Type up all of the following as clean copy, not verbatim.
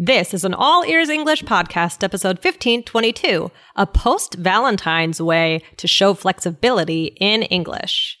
This is an All Ears English podcast, episode 1522, a post-Valentine's way to show flexibility in English.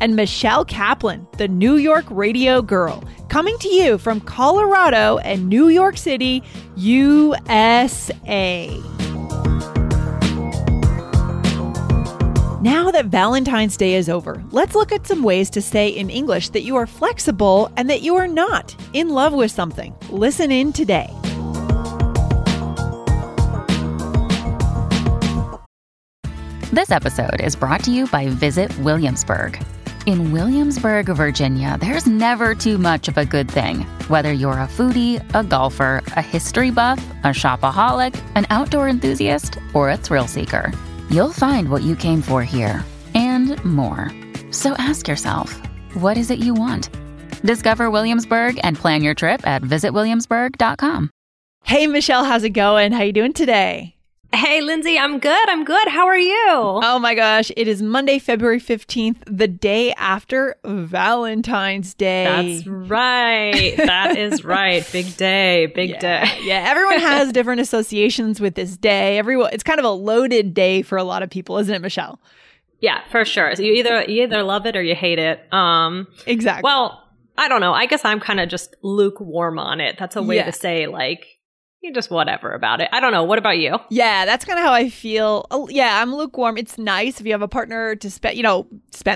and Michelle Kaplan, the New York radio girl, coming to you from Colorado and New York City, USA. Now that Valentine's Day is over, let's look at some ways to say in English that you are flexible and that you are not in love with something. Listen in today. This episode is brought to you by Visit Williamsburg. In Williamsburg, Virginia, there's never too much of a good thing. Whether you're a foodie, a golfer, a history buff, a shopaholic, an outdoor enthusiast, or a thrill seeker, you'll find what you came for here and more. So ask yourself, what is it you want? Discover Williamsburg and plan your trip at visitwilliamsburg.com. Hey, Michelle, how's it going? How you doing today? Hey, Lindsay, I'm good. How are you? Oh my gosh, it is Monday, February 15th, the day after Valentine's Day. That's right. That is right. Big day, big day. Yeah, everyone has different associations with this day. It's kind of a loaded day for a lot of people, isn't it, Michelle? Yeah, for sure. So you either love it or you hate it. Exactly. Well, I don't know. I guess I'm kind of just lukewarm on it. That's a way to say, like, you're just whatever about it. I don't know. What about you? Yeah, that's kind of how I feel. Oh, yeah, I'm lukewarm. It's nice if you have a partner to spend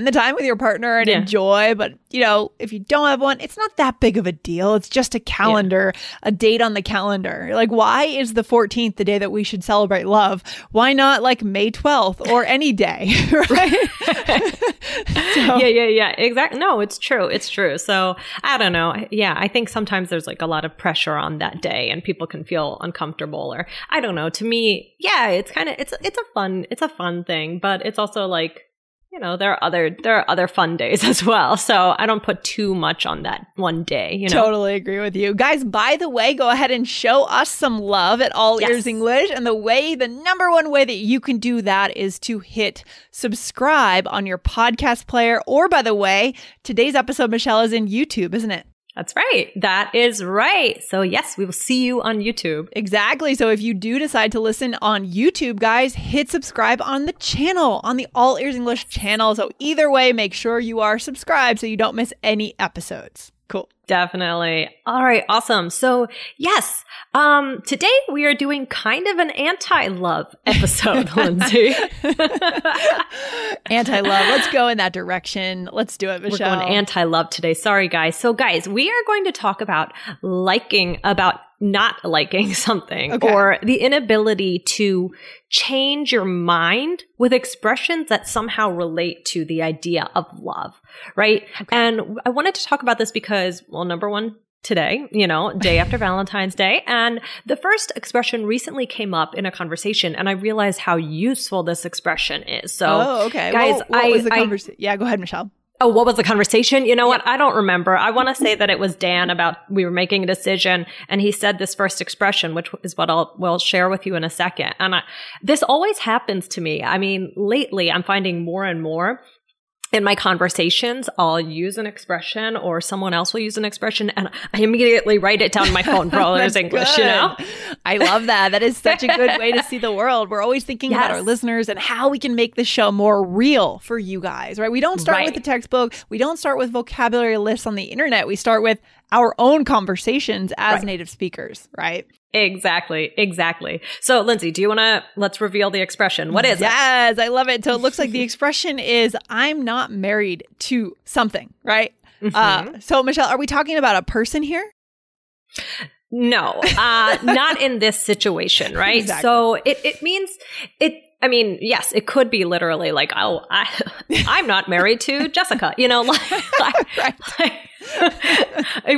the time with your partner and enjoy. But, if you don't have one, it's not that big of a deal. It's just a calendar, a date on the calendar. Like, why is the 14th the day that we should celebrate love? Why not like May 12th or any day? Right? Yeah. Exactly. No, it's true. So I don't know. Yeah, I think sometimes there's like a lot of pressure on that day and people can feel uncomfortable, or I don't know. To me, yeah, it's a fun thing, but it's also like, there are other fun days as well. So I don't put too much on that one day. Totally agree with you guys. By the way, go ahead and show us some love at All Ears English, and the number one way that you can do that is to hit subscribe on your podcast player. Or by the way, today's episode, Michelle, is in YouTube, isn't it? That's right. That is right. So yes, we will see you on YouTube. Exactly. So if you do decide to listen on YouTube, guys, hit subscribe on the channel, on the All Ears English channel. So either way, make sure you are subscribed so you don't miss any episodes. Cool. Definitely. All right. Awesome. So yes, today we are doing kind of an anti-love episode, Lindsay. Anti-love. Let's go in that direction. Let's do it, Michelle. We're going anti-love today. Sorry, guys. So guys, we are going to talk about not liking something, or the inability to change your mind with expressions that somehow relate to the idea of love, right? Okay. And I wanted to talk about this because, well, number one, today, day after Valentine's Day. And the first expression recently came up in a conversation, and I realized how useful this expression is. So, guys, well, go ahead, Michelle. Oh, what was the conversation? You know what? I don't remember. I want to say that it was Dan we were making a decision, and he said this first expression, which is what we'll share with you in a second. And this always happens to me. I mean, lately I'm finding more and more in my conversations, I'll use an expression or someone else will use an expression, and I immediately write it down in my phone for All Ears English, I love that. That is such a good way to see the world. We're always thinking about our listeners and how we can make this show more real for you guys, right? We don't start with a textbook. We don't start with vocabulary lists on the internet. We start with our own conversations as native speakers, right? Exactly. So, Lindsay, do you want to let's reveal the expression? What is it? Yes, I love it. So it looks like the expression is I'm not married to something, right? Mm-hmm. So, Michelle, are we talking about a person here? No, not in this situation, right? Exactly. So it means it. I mean, yes, it could be literally like, I'm not married to Jessica, like, right. like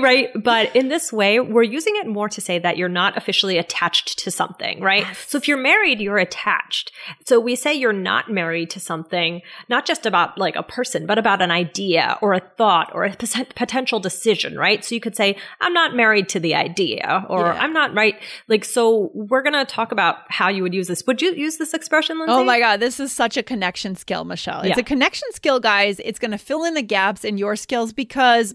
Right. But in this way, we're using it more to say that you're not officially attached to something, right? Yes. So if you're married, you're attached. So we say you're not married to something, not just about like a person, but about an idea or a thought or a potential decision, right? So you could say, I'm not married to the idea, or I'm not, right? Like, so we're going to talk about how you would use this. Would you use this expression, Lindsay? Oh my God, this is such a connection skill, Michelle. It's a connection skill, guys. It's going to fill in the gaps in your skills, because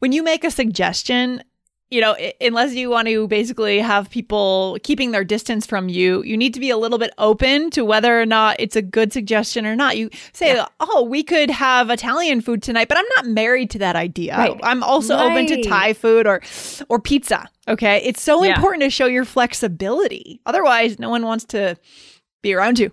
when you make a suggestion, you know, unless you want to basically have people keeping their distance from you, you need to be a little bit open to whether or not it's a good suggestion or not. You say, oh, we could have Italian food tonight, but I'm not married to that idea. Right. I'm also open to Thai food or pizza. Okay. It's so important to show your flexibility. Otherwise, no one wants to be around you.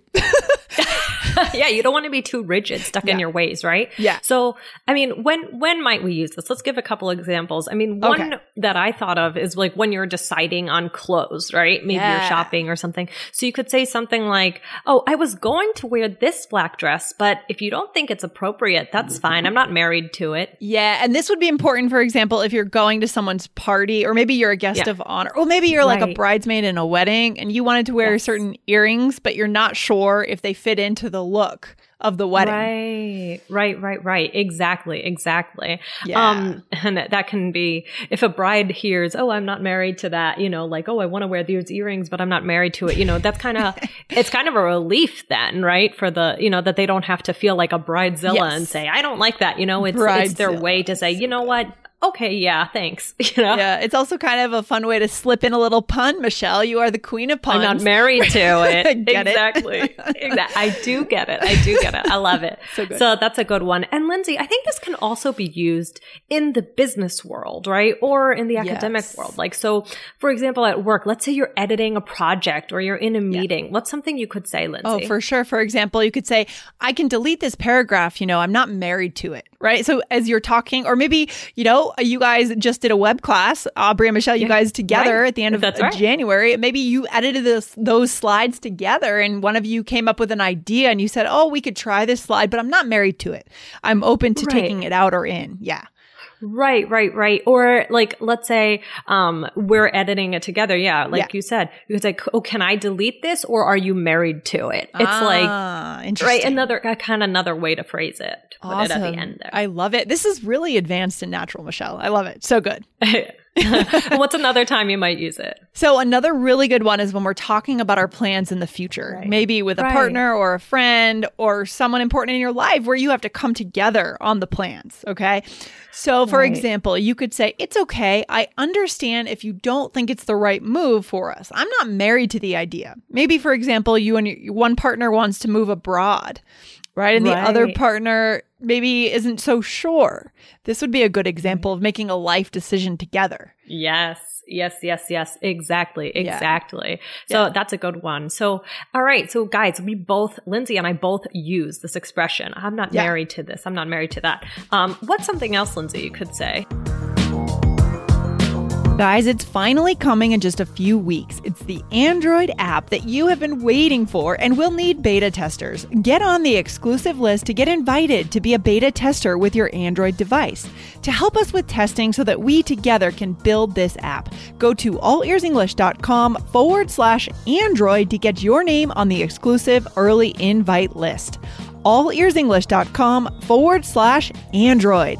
You don't want to be too rigid, stuck in your ways, right? Yeah. So, I mean, when might we use this? Let's give a couple examples. I mean, one that I thought of is like when you're deciding on clothes, right? Maybe you're shopping or something. So you could say something like, oh, I was going to wear this black dress, but if you don't think it's appropriate, that's fine. I'm not married to it. Yeah. And this would be important, for example, if you're going to someone's party, or maybe you're a guest of honor, or maybe you're like a bridesmaid in a wedding and you wanted to wear certain earrings, but you're not sure if they fit into the look of the wedding. Right. Exactly. Yeah. And that can be, if a bride hears, oh, I'm not married to that, you know, like, oh, I want to wear these earrings, but I'm not married to it. You know, that's kind of, it's kind of a relief then, right? For the, you know, that they don't have to feel like a bridezilla and say, I don't like that. You know, it's their way to say, you know what? Okay, yeah, thanks. You know? Yeah, it's also kind of a fun way to slip in a little pun, Michelle. You are the queen of puns. I'm not married to it. Exactly. I do get it. I love it. So that's a good one. And Lindsay, I think this can also be used in the business world, right? Or in the academic world. Like, so for example, at work, let's say you're editing a project or you're in a meeting. Yeah. What's something you could say, Lindsay? Oh, for sure. For example, you could say, I can delete this paragraph. You know, I'm not married to it, right? So as you're talking, or maybe, you know, you guys just did a web class, Aubrey and Michelle, you guys together at the end of January. Maybe you edited those slides together and one of you came up with an idea and you said, oh, we could try this slide, but I'm not married to it. I'm open to taking it out or in. Yeah. Right. Or like, let's say we're editing it together. Yeah. Like you said, you could say, oh, can I delete this? Or are you married to it? It's interesting. Another way to phrase it. To put it at the end there. I love it. This is really advanced and natural, Michelle. I love it. So good. What's another time you might use it? So another really good one is when we're talking about our plans in the future, maybe with a partner or a friend or someone important in your life where you have to come together on the plans. Okay. So for example, you could say, it's okay. I understand if you don't think it's the right move for us. I'm not married to the idea. Maybe, for example, you and your one partner wants to move abroad. Right. And the other partner maybe isn't so sure. This would be a good example of making a life decision together. Yes. Exactly. Yeah. So that's a good one. So, all right. So guys, Lindsay and I both use this expression. I'm not married to this. I'm not married to that. What's something else, Lindsay, you could say? Guys, it's finally coming in just a few weeks. It's the Android app that you have been waiting for, and we'll need beta testers. Get on the exclusive list to get invited to be a beta tester with your Android device. To help us with testing so that we together can build this app, go to allearsenglish.com/Android to get your name on the exclusive early invite list. allearsenglish.com/Android.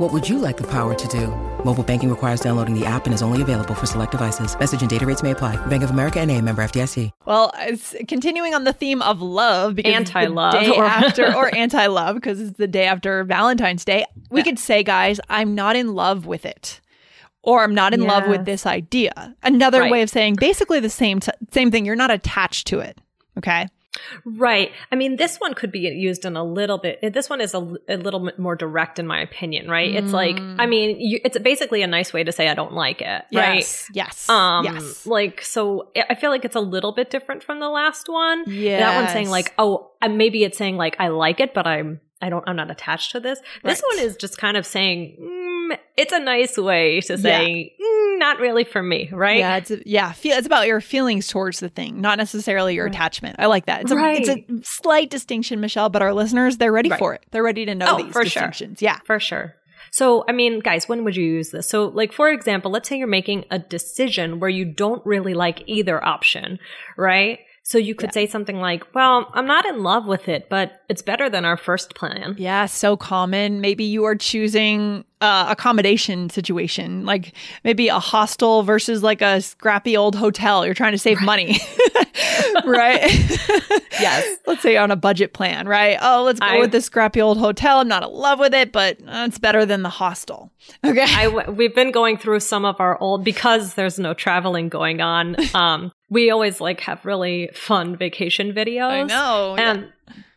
What would you like the power to do? Mobile banking requires downloading the app and is only available for select devices. Message and data rates may apply. Bank of America NA, member FDIC. Well, it's continuing on the theme of love. Anti-love, because it's the day after Valentine's Day. We could say, guys, I'm not in love with it. Or I'm not in love with this idea. Another way of saying basically the same thing. You're not attached to it. Okay. Right. I mean, this one could be used in a little bit. This one is a little bit more direct, in my opinion, right? Mm. It's like, I mean, it's basically a nice way to say I don't like it, yes. right? Yes. Yes. Like, so I feel like it's a little bit different from the last one. Yeah. That one's saying like, oh, maybe it's saying like I like it, but I'm not attached to this. Right. This one is just kind of saying it's a nice way to say not really for me, right? Yeah, it's about your feelings towards the thing, not necessarily your attachment. I like that. It's a slight distinction, Michelle, but our listeners, they're ready for it. They're ready to know these distinctions. Sure. Yeah, for sure. So, I mean, guys, when would you use this? So, like, for example, let's say you're making a decision where you don't really like either option, right? So you could say something like, well, I'm not in love with it, but it's better than our first plan. Yeah, so common. Maybe you are choosing accommodation situation, like maybe a hostel versus like a scrappy old hotel. You're trying to save money, right? Yes. Let's say on a budget plan, right? Oh, let's go with this scrappy old hotel. I'm not in love with it, but it's better than the hostel. Okay. We've been going through some of our old, because there's no traveling going on, we always like have really fun vacation videos. I know. And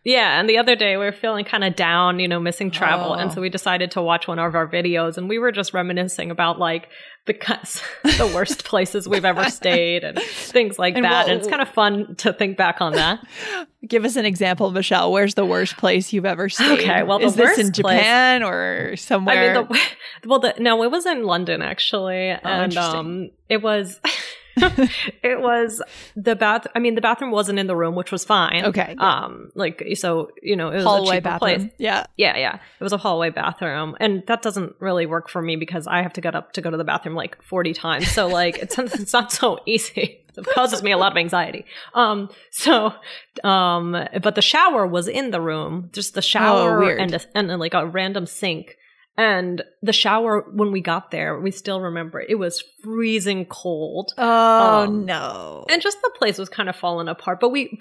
and the other day we were feeling kind of down, missing travel. Oh. And so we decided to watch one of our videos, and we were just reminiscing about like the worst places we've ever stayed and things like that. And it's kind of fun to think back on that. Give us an example, Michelle. Where's the worst place you've ever stayed? Okay, well, the worst in Japan or somewhere? I mean, no, it was in London actually. Oh, and it was... it was the bathroom wasn't in the room, which was fine. Okay. Yeah. It was hallway a cheaper bathroom. Place. Yeah. Yeah. Yeah. It was a hallway bathroom. And that doesn't really work for me because I have to get up to go to the bathroom like 40 times. So like, it's not so easy. It causes me a lot of anxiety. But the shower was in the room, just the shower and like a random sink. And the shower, when we got there, we still remember it was freezing cold. Oh no! And just the place was kind of falling apart. But we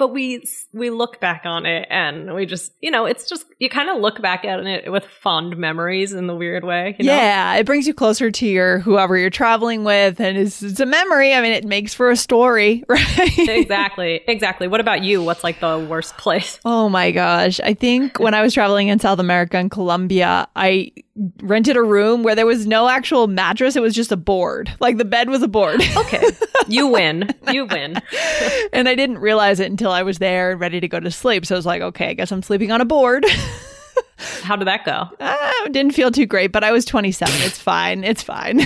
look back on it, and we just it's just you kind of look back at it with fond memories in the weird way. Yeah, it brings you closer to your whoever you're traveling with, and it's a memory. I mean, it makes for a story, right? Exactly. What about you? What's like the worst place? Oh my gosh! I think when I was traveling in South America in Colombia, I rented a room where there was no actual mattress. It was just a board. Like the bed was a board. Okay. You win. And I didn't realize it until I was there and ready to go to sleep. So I was like, okay, I guess I'm sleeping on a board. How did that go? Didn't feel too great, but I was 27. It's fine.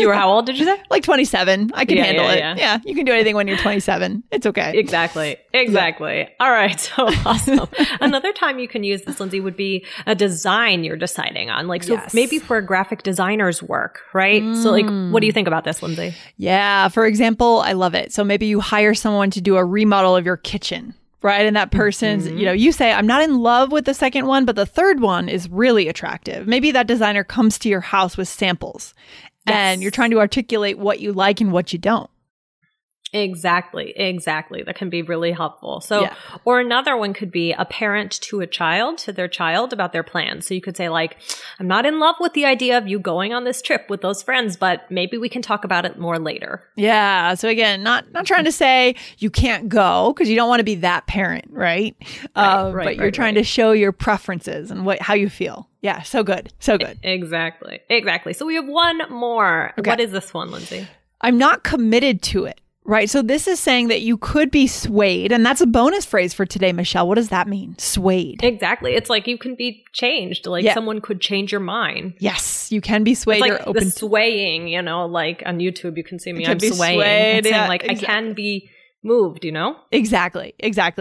You were how old, did you say? Like 27. I can handle it. Yeah, you can do anything when you're 27. It's okay. Exactly. Yeah. All right. So awesome. Another time you can use this, Lindsay, would be a design you're deciding on. Like, so maybe for a graphic designer's work, right? Mm. So like, what do you think about this, Lindsay? Yeah. For example, I love it. So maybe you hire someone to do a remodel of your kitchen. Right. And that person's, you say, I'm not in love with the second one, but the third one is really attractive. Maybe that designer comes to your house with samples. Yes. And you're trying to articulate what you like and what you don't. Exactly. That can be really helpful. So, or another one could be a parent to their child about their plans. So you could say like, I'm not in love with the idea of you going on this trip with those friends, but maybe we can talk about it more later. Yeah. So again, not trying to say you can't go because you don't want to be that parent, right? But you're trying to show your preferences and how you feel. Yeah. So good. Exactly. So we have one more. Okay. What is this one, Lindsay? I'm not committed to it. Right. So this is saying that you could be swayed. And that's a bonus phrase for today, Michelle. What does that mean? Swayed. Exactly. It's like you can be changed. Like someone could change your mind. Yes. You can be swayed. It's like or open the swaying, like on YouTube, you can see me. I'm swaying. Exactly. I can be moved, Exactly.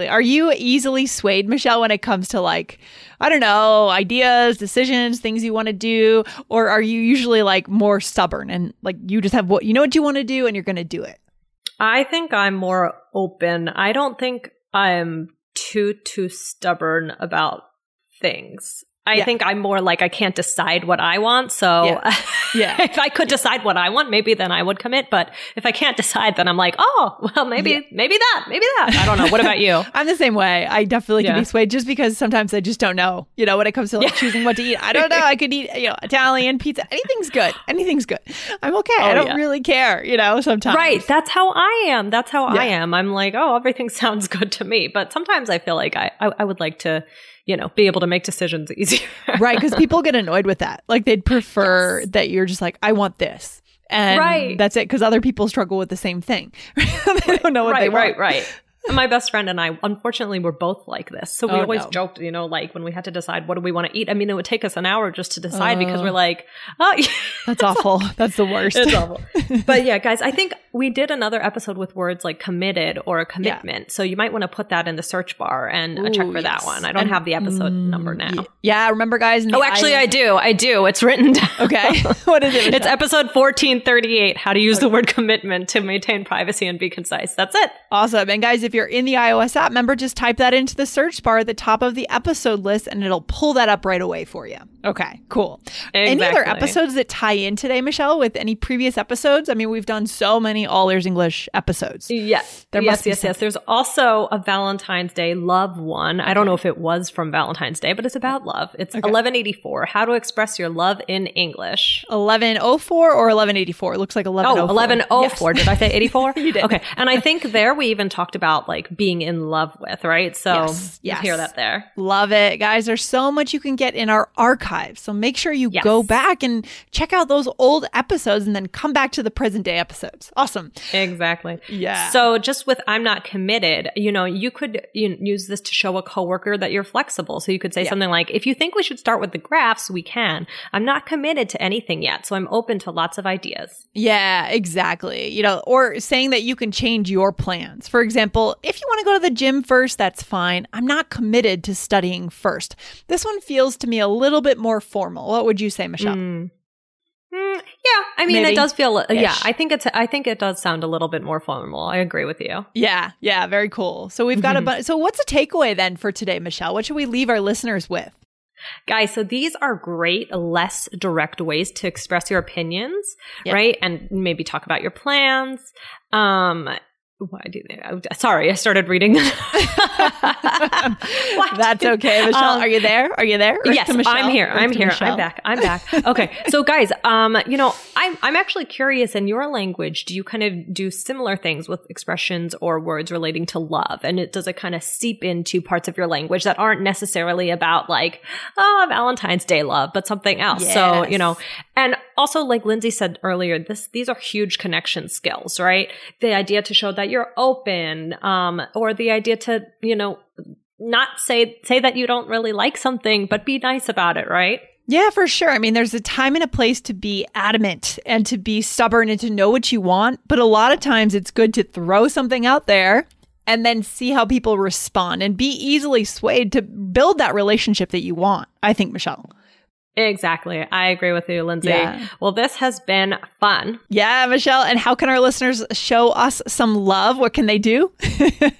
Are you easily swayed, Michelle, when it comes to like, I don't know, ideas, decisions, things you want to do? Or are you usually like more stubborn and like you just have what you want to do and you're going to do it? I think I'm more open. I don't think I'm too stubborn about things. I think I'm more like, I can't decide what I want. So if I could decide what I want, maybe then I would commit. But if I can't decide, then I'm like, oh, well, maybe that. I don't know. What about you? I'm the same way. I definitely can be swayed just because sometimes I just don't know, you know, when it comes to like choosing what to eat. I don't know. I could eat, you know, Italian, pizza. Anything's good. Anything's good. I'm okay. Oh, I don't really care, you know, sometimes. Right. That's how I am. That's how I am. I'm like, oh, everything sounds good to me. But sometimes I feel like I would like to, you know, be able to make decisions easier. Right. Because people get annoyed with that. Like they'd prefer that you're just like, I want this. And that's it. Because other people struggle with the same thing. They don't know what they want. Right. My best friend and I, unfortunately, were both like this. So we always joked, you know, like when we had to decide what do we want to eat. I mean, it would take us an hour just to decide because we're like, oh, that's awful. That's the worst. It's awful. But yeah, guys, I think we did another episode with words like committed or a commitment. Yeah. So you might want to put that in the search bar and check for that one. I don't have the episode number now. Yeah. Remember, guys. Oh, actually, I do. It's written down. Okay. What is it? It's episode 1438, how to use the word commitment to maintain privacy and be concise. That's it. Awesome. And guys, if you're in the iOS app, remember, just type that into the search bar at the top of the episode list and it'll pull that up right away for you. Okay, cool. Exactly. Any other episodes that tie in today, Michelle, with any previous episodes? I mean, we've done so many All Ears English episodes. Yes. There must be something. There's also a Valentine's Day love one. I don't know if it was from Valentine's Day, but it's about love. It's 1184, how to express your love in English. 1104 or 1184? It looks like 1104. Oh, 1104. Yes. Did I say 84? You did. Okay. And I think there we even talked about like being in love with, right? So you hear that there. Love it. Guys, there's so much you can get in our archive. So make sure you go back and check out those old episodes and then come back to the present day episodes. Awesome. Exactly. Yeah. So just with I'm not committed, you know, you could use this to show a coworker that you're flexible. So you could say something like, if you think we should start with the graphs, we can. I'm not committed to anything yet. So I'm open to lots of ideas. Yeah, exactly. You know, or saying that you can change your plans. For example, if you want to go to the gym first, that's fine. I'm not committed to studying first. This one feels to me a little bit more formal. What would you say, Michelle? Yeah, I mean, maybe. It does feel. Ish. Yeah, I think it does sound a little bit more formal. I agree with you. Yeah, very cool. So we've got so what's a takeaway then for today, Michelle? What should we leave our listeners with? Guys, so these are great, less direct ways to express your opinions, right? And maybe talk about your plans. Why do they? Sorry, I started reading. That's okay, Michelle. Are you there? Yes, I'm here. I'm back. Okay. So guys, you know, I'm actually curious, in your language, do you kind of do similar things with expressions or words relating to love? And does it kind of seep into parts of your language that aren't necessarily about like, oh, Valentine's Day love, but something else? Yes. So, you know, and also like Lindsay said earlier, these are huge connection skills, right? The idea to show that you're open, or the idea to, you know, not say that you don't really like something, but be nice about it, right? Yeah, for sure. I mean, there's a time and a place to be adamant and to be stubborn and to know what you want. But a lot of times it's good to throw something out there and then see how people respond and be easily swayed to build that relationship that you want, I think, Michelle. Exactly. I agree with you, Lindsay. Yeah. Well, this has been fun. Yeah, Michelle. And how can our listeners show us some love? What can they do?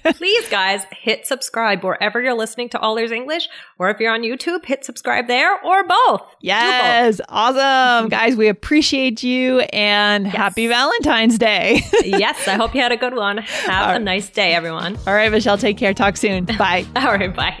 Please, guys, hit subscribe wherever you're listening to All Ears English, or if you're on YouTube, hit subscribe there, or both. Yes. Both. Awesome. Guys, we appreciate you, and happy Valentine's Day. Yes. I hope you had a good one. Have a nice day, everyone. All right, Michelle. Take care. Talk soon. Bye. All right. Bye.